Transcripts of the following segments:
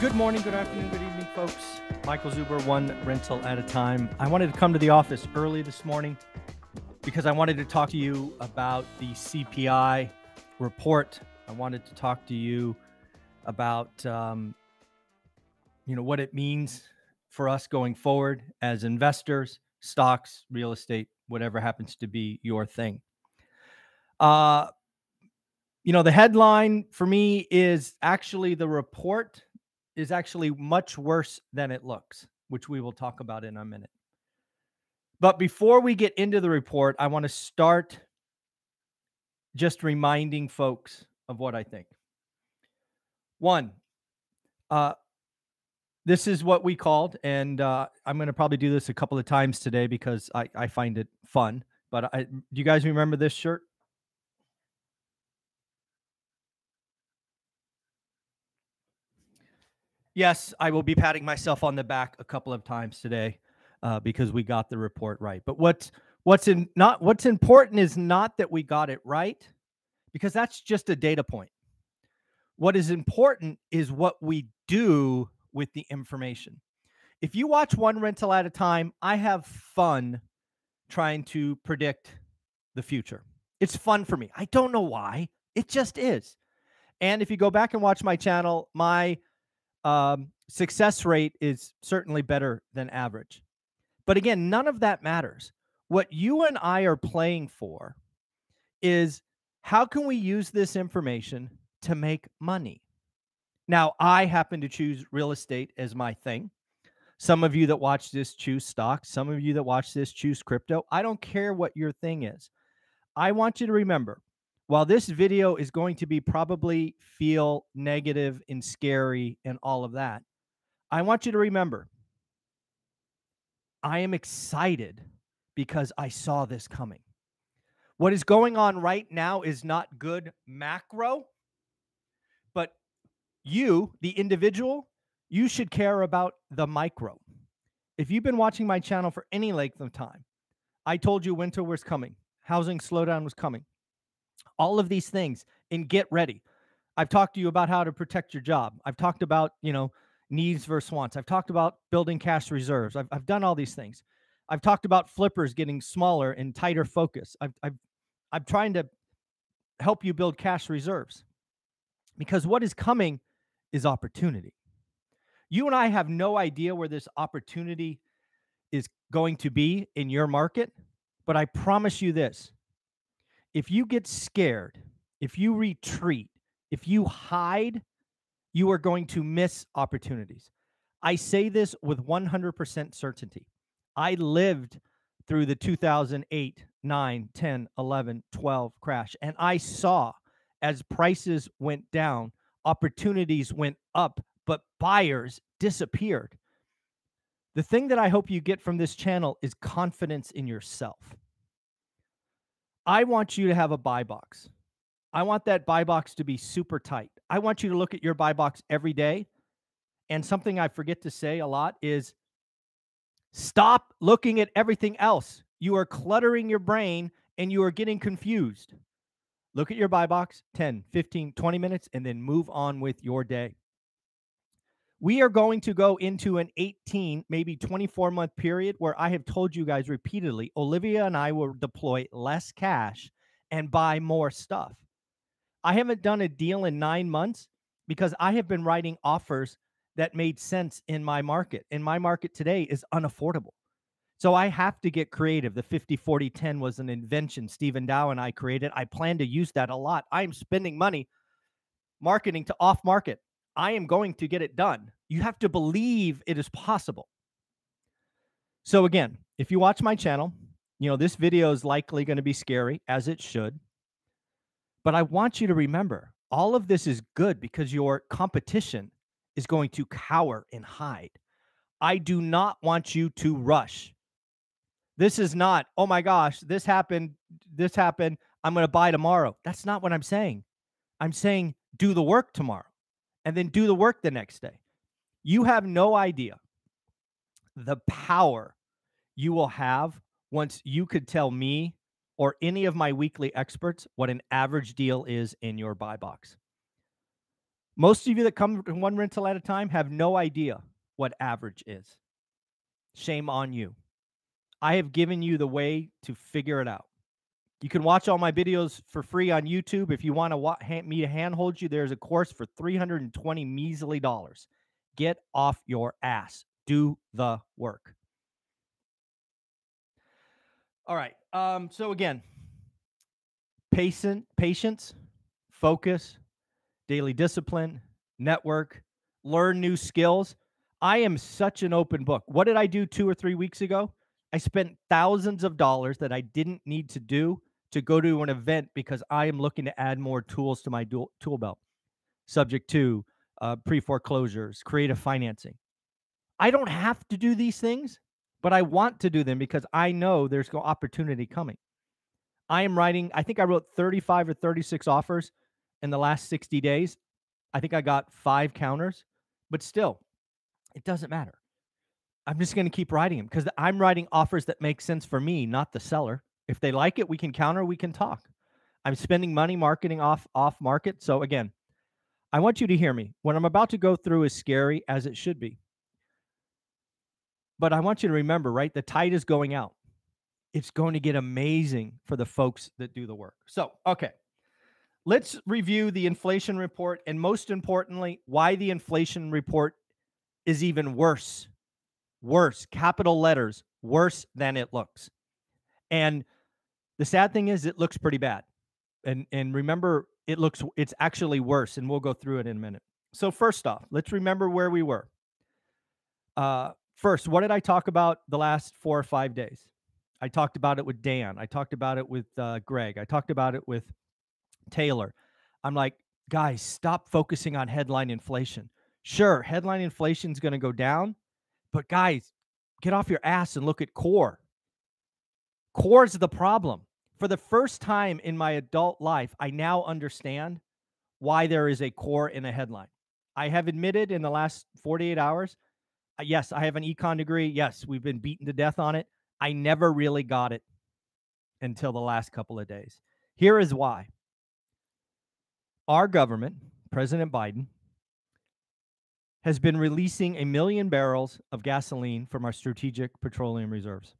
Good morning, good afternoon, good evening, folks. Michael Zuber, One Rental at a Time. I wanted to come to the office early this morning because I wanted to talk to you about the CPI report. I wanted to talk to you about, what it means for us going forward as investors, stocks, real estate, whatever happens to be your thing. The headline for me is actually the report is actually much worse than it looks, which we will talk about in a minute. But before we get into the report, I want to start just reminding folks of what I think. One, this is what we called, and I'm going to probably do this a couple of times today because I find it fun. But do you guys remember this shirt? Yes, I will be patting myself on the back a couple of times today because we got the report right. But what's important is not that we got it right, because that's just a data point. What is important is what we do with the information. If you watch One Rental at a Time, I have fun trying to predict the future. It's fun for me. I don't know why. It just is. And if you go back and watch my channel, my success rate is certainly better than average. But again, none of that matters. What you and I are playing for is how can we use this information to make money? Now, I happen to choose real estate as my thing. Some of you that watch this choose stocks. Some of you that watch this choose crypto. I don't care what your thing is. I want you to remember, while this video is going to be probably feel negative and scary and all of that, I want you to remember, I am excited because I saw this coming. What is going on right now is not good macro, but you, the individual, you should care about the micro. If you've been watching my channel for any length of time, I told you winter was coming, housing slowdown was coming. All of these things, and get ready. I've talked to you about how to protect your job. I've talked about, needs versus wants. I've talked about building cash reserves. I've done all these things. I've talked about flippers getting smaller and tighter focus. I'm trying to help you build cash reserves, because what is coming is opportunity. You and I have no idea where this opportunity is going to be in your market, but I promise you this. If you get scared, if you retreat, if you hide, you are going to miss opportunities. I say this with 100% certainty. I lived through the 2008, 9, 10, 11, 12 crash, and I saw as prices went down, opportunities went up, but buyers disappeared. The thing that I hope you get from this channel is confidence in yourself. I want you to have a buy box. I want that buy box to be super tight. I want you to look at your buy box every day. And something I forget to say a lot is stop looking at everything else. You are cluttering your brain and you are getting confused. Look at your buy box, 10, 15, 20 minutes, and then move on with your day. We are going to go into an 18, maybe 24-month period where I have told you guys repeatedly, Olivia and I will deploy less cash and buy more stuff. I haven't done a deal in 9 months because I have been writing offers that made sense in my market. And my market today is unaffordable. So I have to get creative. The 50-40-10 was an invention Stephen Dow and I created. I plan to use that a lot. I am spending money marketing to off-market. I am going to get it done. You have to believe it is possible. So again, if you watch my channel, this video is likely going to be scary, as it should. But I want you to remember, all of this is good because your competition is going to cower and hide. I do not want you to rush. This is not, oh my gosh, this happened, I'm going to buy tomorrow. That's not what I'm saying. I'm saying do the work tomorrow and then do the work the next day. You have no idea the power you will have once you could tell me or any of my weekly experts what an average deal is in your buy box. Most of you that come to One Rental at a Time have no idea what average is. Shame on you. I have given you the way to figure it out. You can watch all my videos for free on YouTube. If you want me to handhold you, there's a course for $320 measly. Get off your ass. Do the work. All right. So again, patience, focus, daily discipline, network, learn new skills. I am such an open book. What did I do 2 or 3 weeks ago? I spent thousands of dollars that I didn't need to do to go to an event because I am looking to add more tools to my tool belt. Subject to pre-foreclosures, creative financing. I don't have to do these things, but I want to do them because I know there's no opportunity coming. I am writing, I think I wrote 35 or 36 offers in the last 60 days. I think I got 5 counters, but still, it doesn't matter. I'm just going to keep writing them because I'm writing offers that make sense for me, not the seller. If they like it, we can counter, we can talk. I'm spending money marketing off market. So again, I want you to hear me. What I'm about to go through is scary as it should be. But I want you to remember, right? The tide is going out. It's going to get amazing for the folks that do the work. So, okay. Let's review the inflation report and most importantly, why the inflation report is even worse. Worse, capital letters, worse than it looks. And the sad thing is it looks pretty bad. And remember, it's actually worse, and we'll go through it in a minute. So first off, let's remember where we were. First, what did I talk about the last 4 or 5 days? I talked about it with Dan. I talked about it with Greg. I talked about it with Taylor. I'm like, guys, stop focusing on headline inflation. Sure, headline inflation is going to go down. But guys, get off your ass and look at core. Core's the problem. For the first time in my adult life, I now understand why there is a core in a headline. I have admitted in the last 48 hours, yes, I have an econ degree. Yes, we've been beaten to death on it. I never really got it until the last couple of days. Here is why. Our government, President Biden, has been releasing 1 million barrels of gasoline from our strategic petroleum reserves.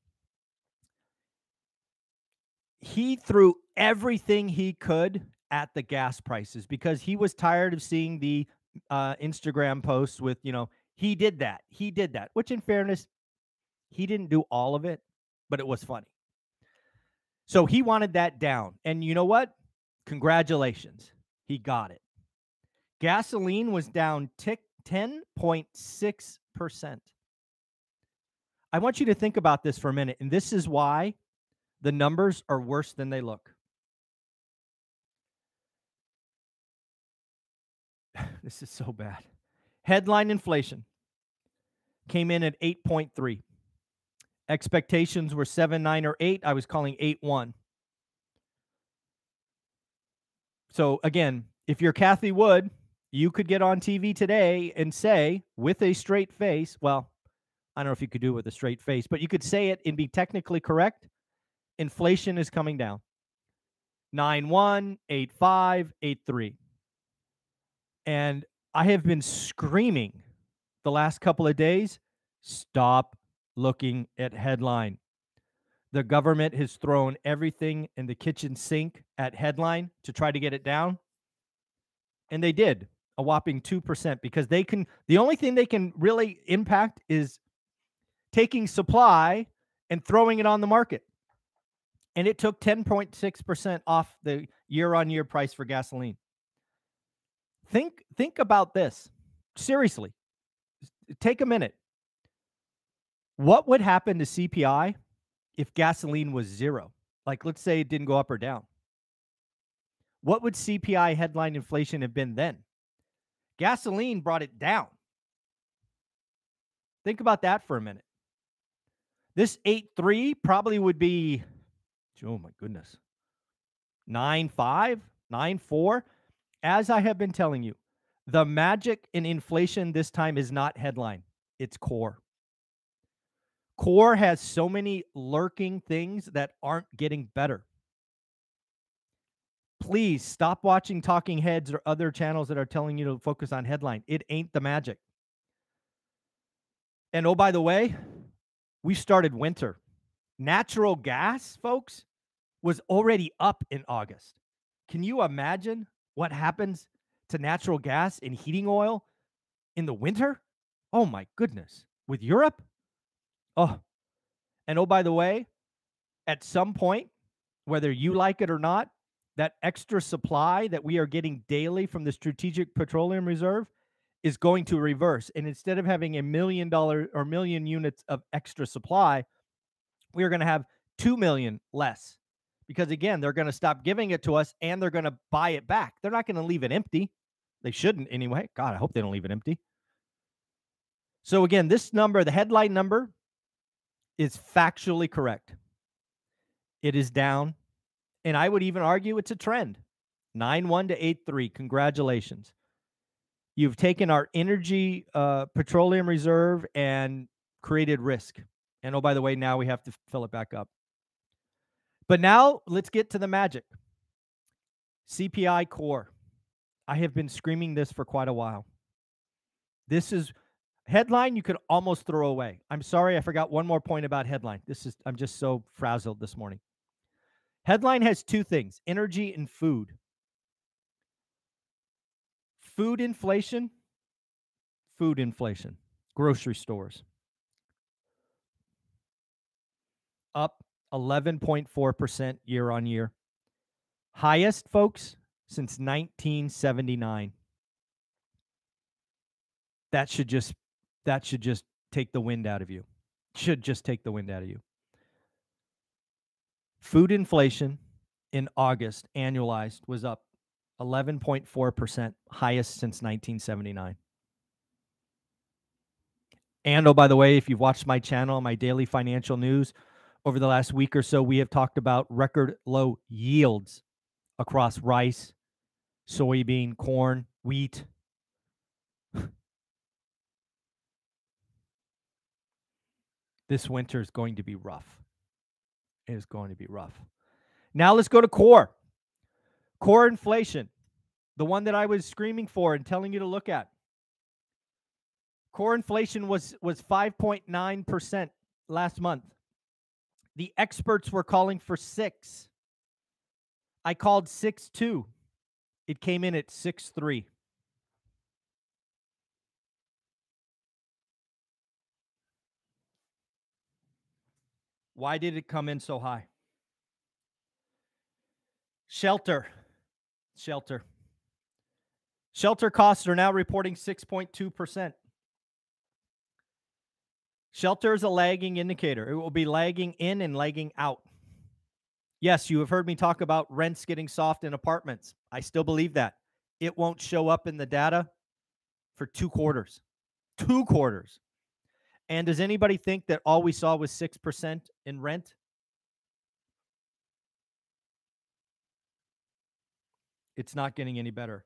He threw everything he could at the gas prices because he was tired of seeing the Instagram posts with, you know, he did that, which in fairness, he didn't do all of it, but it was funny. So he wanted that down. And you know what? Congratulations. He got it. Gasoline was down 10.6%. I want you to think about this for a minute, and this is why the numbers are worse than they look. This is so bad. Headline inflation came in at 8.3. Expectations were 7, 9, or 8. I was calling 8.1. So again, if you're Kathy Wood, you could get on TV today and say with a straight face, well, I don't know if you could do it with a straight face, but you could say it and be technically correct. Inflation is coming down. 9.1, 8.5, 8.3. And I have been screaming the last couple of days, stop looking at headline. The government has thrown everything in the kitchen sink at headline to try to get it down. And they did. A whopping 2% because they can, the only thing they can really impact is taking supply and throwing it on the market. And it took 10.6% off the year-on-year price for gasoline. Think about this. Seriously. Take a minute. What would happen to CPI if gasoline was zero? Like, let's say it didn't go up or down. What would CPI headline inflation have been then? Gasoline brought it down. Think about that for a minute. This 8.3 probably would be, oh my goodness, 9.5, 9.4. As I have been telling you, the magic in inflation this time is not headline, it's core. Core has so many lurking things that aren't getting better. Please stop watching talking heads or other channels that are telling you to focus on headline. It ain't the magic. And oh, by the way, we started winter. Natural gas, folks, was already up in August. Can you imagine what happens to natural gas and heating oil in the winter? Oh, my goodness. With Europe? Oh, and oh, by the way, at some point, whether you like it or not, that extra supply that we are getting daily from the Strategic Petroleum Reserve is going to reverse. And instead of having a million units of extra supply, we are going to have 2 million less. Because again, they're going to stop giving it to us and they're going to buy it back. They're not going to leave it empty. They shouldn't anyway. God, I hope they don't leave it empty. So again, this number, the headline number, is factually correct. It is down. And I would even argue it's a trend. 9.1 to 8.3. Congratulations. You've taken our energy petroleum reserve and created risk. And oh, by the way, now we have to fill it back up. But now let's get to the magic. CPI core. I have been screaming this for quite a while. This is headline you could almost throw away. I'm sorry, I forgot one more point about headline. I'm just so frazzled this morning. Headline has two things, energy and food. Food inflation, grocery stores, up 11.4% year on year. Highest, folks, since 1979. That should just take the wind out of you. Should just take the wind out of you. Food inflation in August, annualized, was up 11.4%, highest since 1979. And, oh, by the way, if you've watched my channel, my daily financial news, over the last week or so, we have talked about record low yields across rice, soybean, corn, wheat. This winter is going to be rough. It is going to be rough. Now let's go to core. Core inflation, the one that I was screaming for and telling you to look at. Core inflation was 5.9% last month. The experts were calling for 6. I called 6.2. It came in at 6.3. Why did it come in so high? Shelter. Shelter costs are now reporting 6.2%. Shelter is a lagging indicator. It will be lagging in and lagging out. Yes, you have heard me talk about rents getting soft in apartments. I still believe that. It won't show up in the data for 2 quarters. 2 quarters. And does anybody think that all we saw was 6% in rent? It's not getting any better.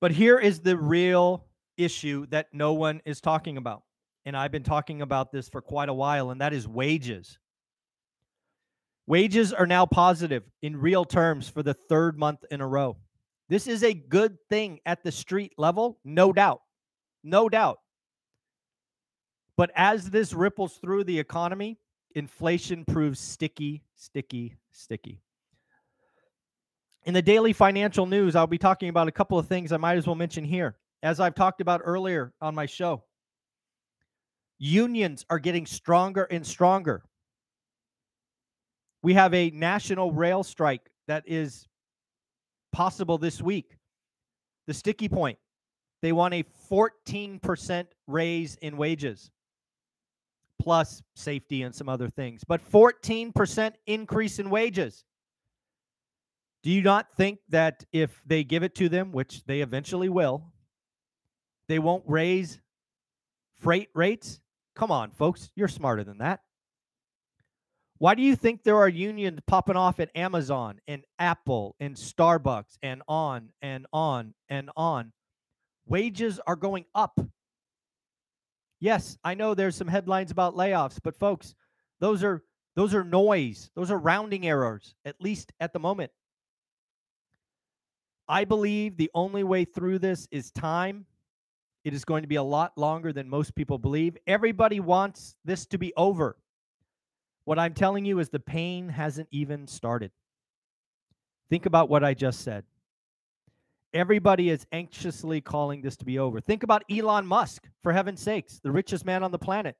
But here is the real issue that no one is talking about. And I've been talking about this for quite a while, and that is wages. Wages are now positive in real terms for the third month in a row. This is a good thing at the street level, no doubt. No doubt. But as this ripples through the economy, inflation proves sticky. In the daily financial news, I'll be talking about a couple of things I might as well mention here. As I've talked about earlier on my show, unions are getting stronger and stronger. We have a national rail strike that is possible this week. The sticky point. They want a 14% raise in wages, plus safety and some other things. But 14% increase in wages. Do you not think that if they give it to them, which they eventually will, they won't raise freight rates? Come on, folks. You're smarter than that. Why do you think there are unions popping off at Amazon and Apple and Starbucks and on and on and on? Wages are going up. Yes, I know there's some headlines about layoffs, but folks, those are noise. Those are rounding errors, at least at the moment. I believe the only way through this is time. It is going to be a lot longer than most people believe. Everybody wants this to be over. What I'm telling you is the pain hasn't even started. Think about what I just said. Everybody is anxiously calling this to be over. Think about Elon Musk, for heaven's sakes, the richest man on the planet.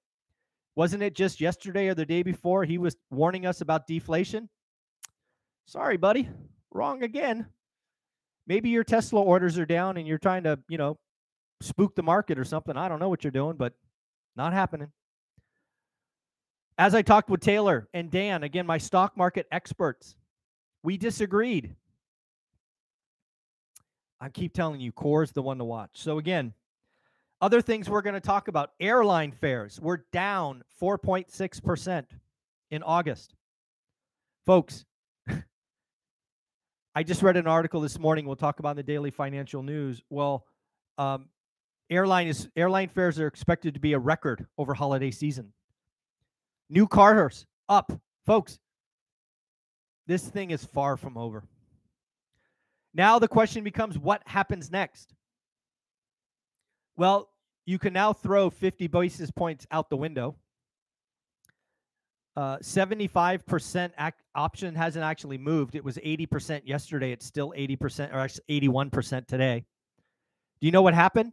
Wasn't it just yesterday or the day before he was warning us about deflation? Sorry, buddy. Wrong again. Maybe your Tesla orders are down and you're trying to, you know, spook the market or something. I don't know what you're doing, but not happening. As I talked with Taylor and Dan, again, my stock market experts, we disagreed. I keep telling you, Core's the one to watch. So again, other things we're going to talk about. Airline fares were down 4.6% in August. Folks, I just read an article this morning. We'll talk about in the Daily Financial News. Well, airline fares are expected to be a record over holiday season. New cars up. Folks, this thing is far from over. Now the question becomes, what happens next? Well, you can now throw 50 basis points out the window. 75% option hasn't actually moved. It was 80% yesterday. It's still 80% or actually 81% today. Do you know what happened?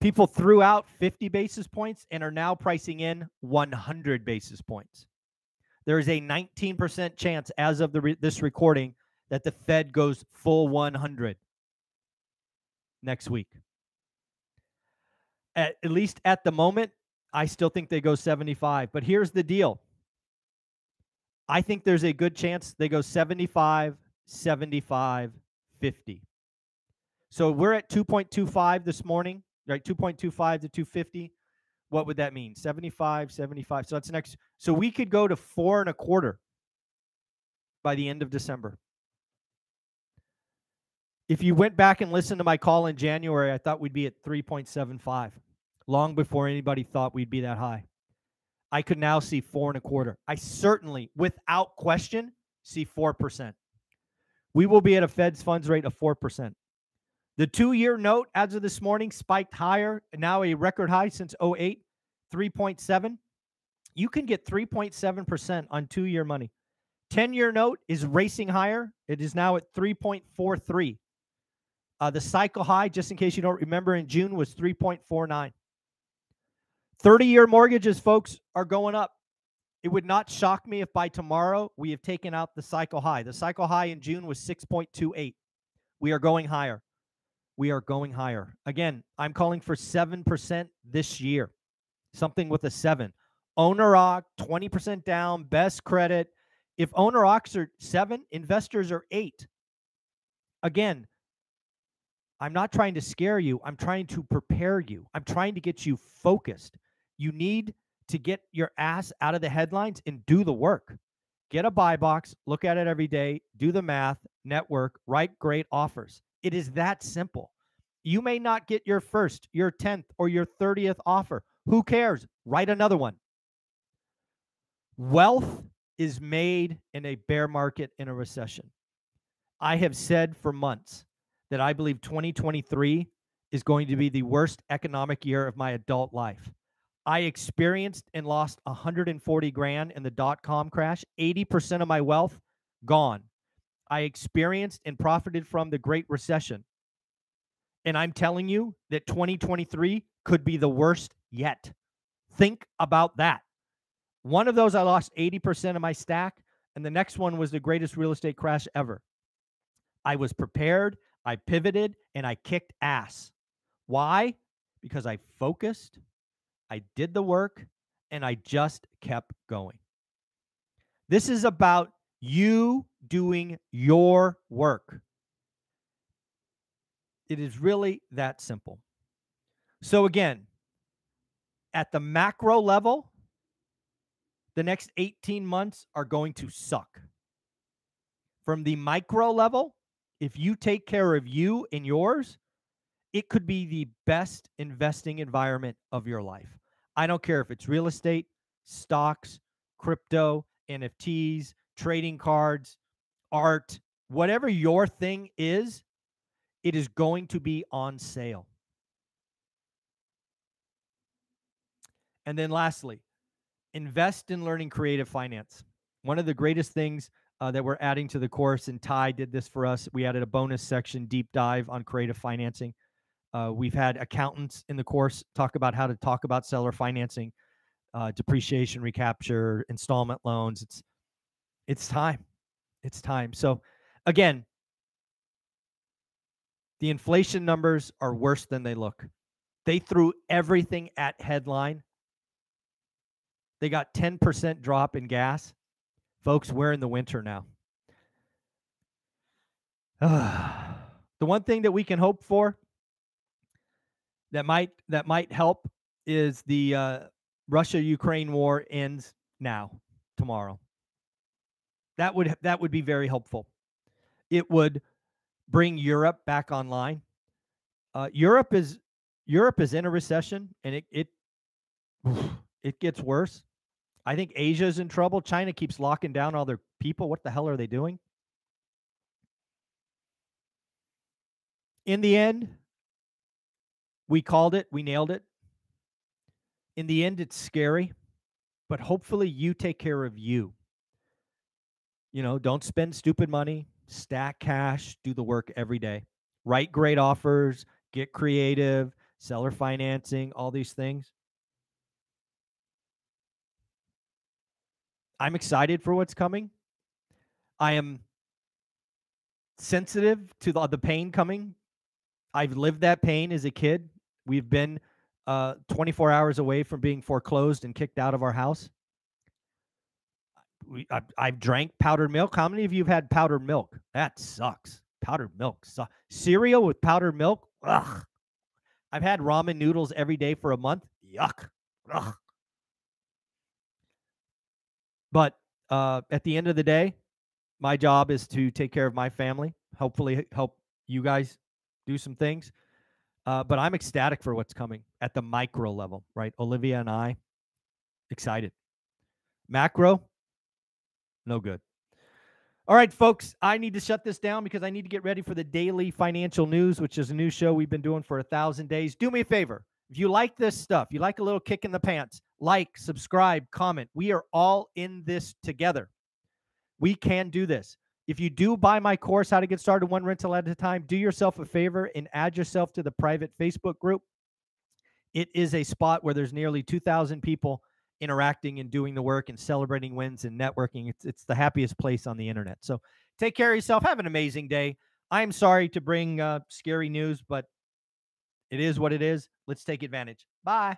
People threw out 50 basis points and are now pricing in 100 basis points. There is a 19% chance as of this recording that the Fed goes full 100 next week. At least at the moment, I still think they go 75. But here's the deal. I think there's a good chance they go 75, 75, 50. So we're at 2.25 this morning. Right, 2.25 to 250. What would that mean? 75, 75. So that's next. So we could go to 4.25 by the end of December. If you went back and listened to my call in January, I thought we'd be at 3.75, long before anybody thought we'd be that high. I could now see 4.25. I certainly, without question, see 4%. We will be at a Fed's funds rate of 4%. The two-year note, as of this morning, spiked higher, now a record high since 08, 3.7. You can get 3.7% on two-year money. 10-year note is racing higher. It is now at 3.43. The cycle high, just in case you don't remember, in June was 3.49. 30-year mortgages, folks, are going up. It would not shock me if by tomorrow we have taken out the cycle high. The cycle high in June was 6.28. We are going higher. We are going higher. Again, I'm calling for 7% this year, something with a 7. Owner-occ, 20% down, best credit. If owner-occs are 7, investors are 8. Again, I'm not trying to scare you. I'm trying to prepare you. I'm trying to get you focused. You need to get your ass out of the headlines and do the work. Get a buy box, look at it every day, do the math, network, write great offers. It is that simple. You may not get your first, your 10th, or your 30th offer. Who cares? Write another one. Wealth is made in a bear market in a recession. I have said for months that I believe 2023 is going to be the worst economic year of my adult life. I experienced and lost 140 grand in the dot-com crash. 80% of my wealth gone. I experienced and profited from the Great Recession. And I'm telling you that 2023 could be the worst yet. Think about that. One of those, I lost 80% of my stack, and the next one was the greatest real estate crash ever. I was prepared, I pivoted, and I kicked ass. Why? Because I focused, I did the work, and I just kept going. This is about you doing your work. It is really that simple. So again, at the macro level, the next 18 months are going to suck. From the micro level, if you take care of you and yours, it could be the best investing environment of your life. I don't care if it's real estate, stocks, crypto, NFTs, trading cards, art, whatever your thing is, it is going to be on sale. And then lastly, invest in learning creative finance. One of the greatest things that we're adding to the course, and Ty did this for us, we added a bonus section, deep dive on creative financing. We've had accountants in the course talk about how to talk about seller financing, depreciation, recapture, installment loans. It's time. It's time. So again, the inflation numbers are worse than they look. They threw everything at headline. They got 10% drop in gas. Folks, we're in the winter now. The one thing that we can hope for that might help is the Russia-Ukraine war ends now, tomorrow. That would be very helpful. It would bring Europe back online. Europe is in a recession, and it gets worse. I think Asia is in trouble. China keeps locking down all their people. What the hell are they doing? In the end, we called it. We nailed it. In the end, it's scary, but hopefully you take care of you. You know, don't spend stupid money. Stack cash. Do the work every day. Write great offers. Get creative. Seller financing. All these things. I'm excited for what's coming. I am sensitive to the pain coming. I've lived that pain as a kid. We've been 24 hours away from being foreclosed and kicked out of our house. I've drank powdered milk. How many of you have had powdered milk? That sucks. Powdered milk sucks. Cereal with powdered milk? Ugh. I've had ramen noodles every day for a month. Yuck. Ugh. But at the end of the day, my job is to take care of my family, hopefully help you guys do some things. But I'm ecstatic for what's coming at the micro level, right? Olivia and I, excited. Macro, no good. All right, folks, I need to shut this down because I need to get ready for the Daily Financial News, which is a new show we've been doing for 1,000 days. Do me a favor. If you like this stuff, you like a little kick in the pants, like, subscribe, comment. We are all in this together. We can do this. If you do buy my course, How to Get Started One Rental at a Time, do yourself a favor and add yourself to the private Facebook group. It is a spot where there's nearly 2,000 people interacting and doing the work and celebrating wins and networking. It's the happiest place on the internet. So take care of yourself. Have an amazing day. I'm sorry to bring scary news, but it is what it is. Let's take advantage. Bye.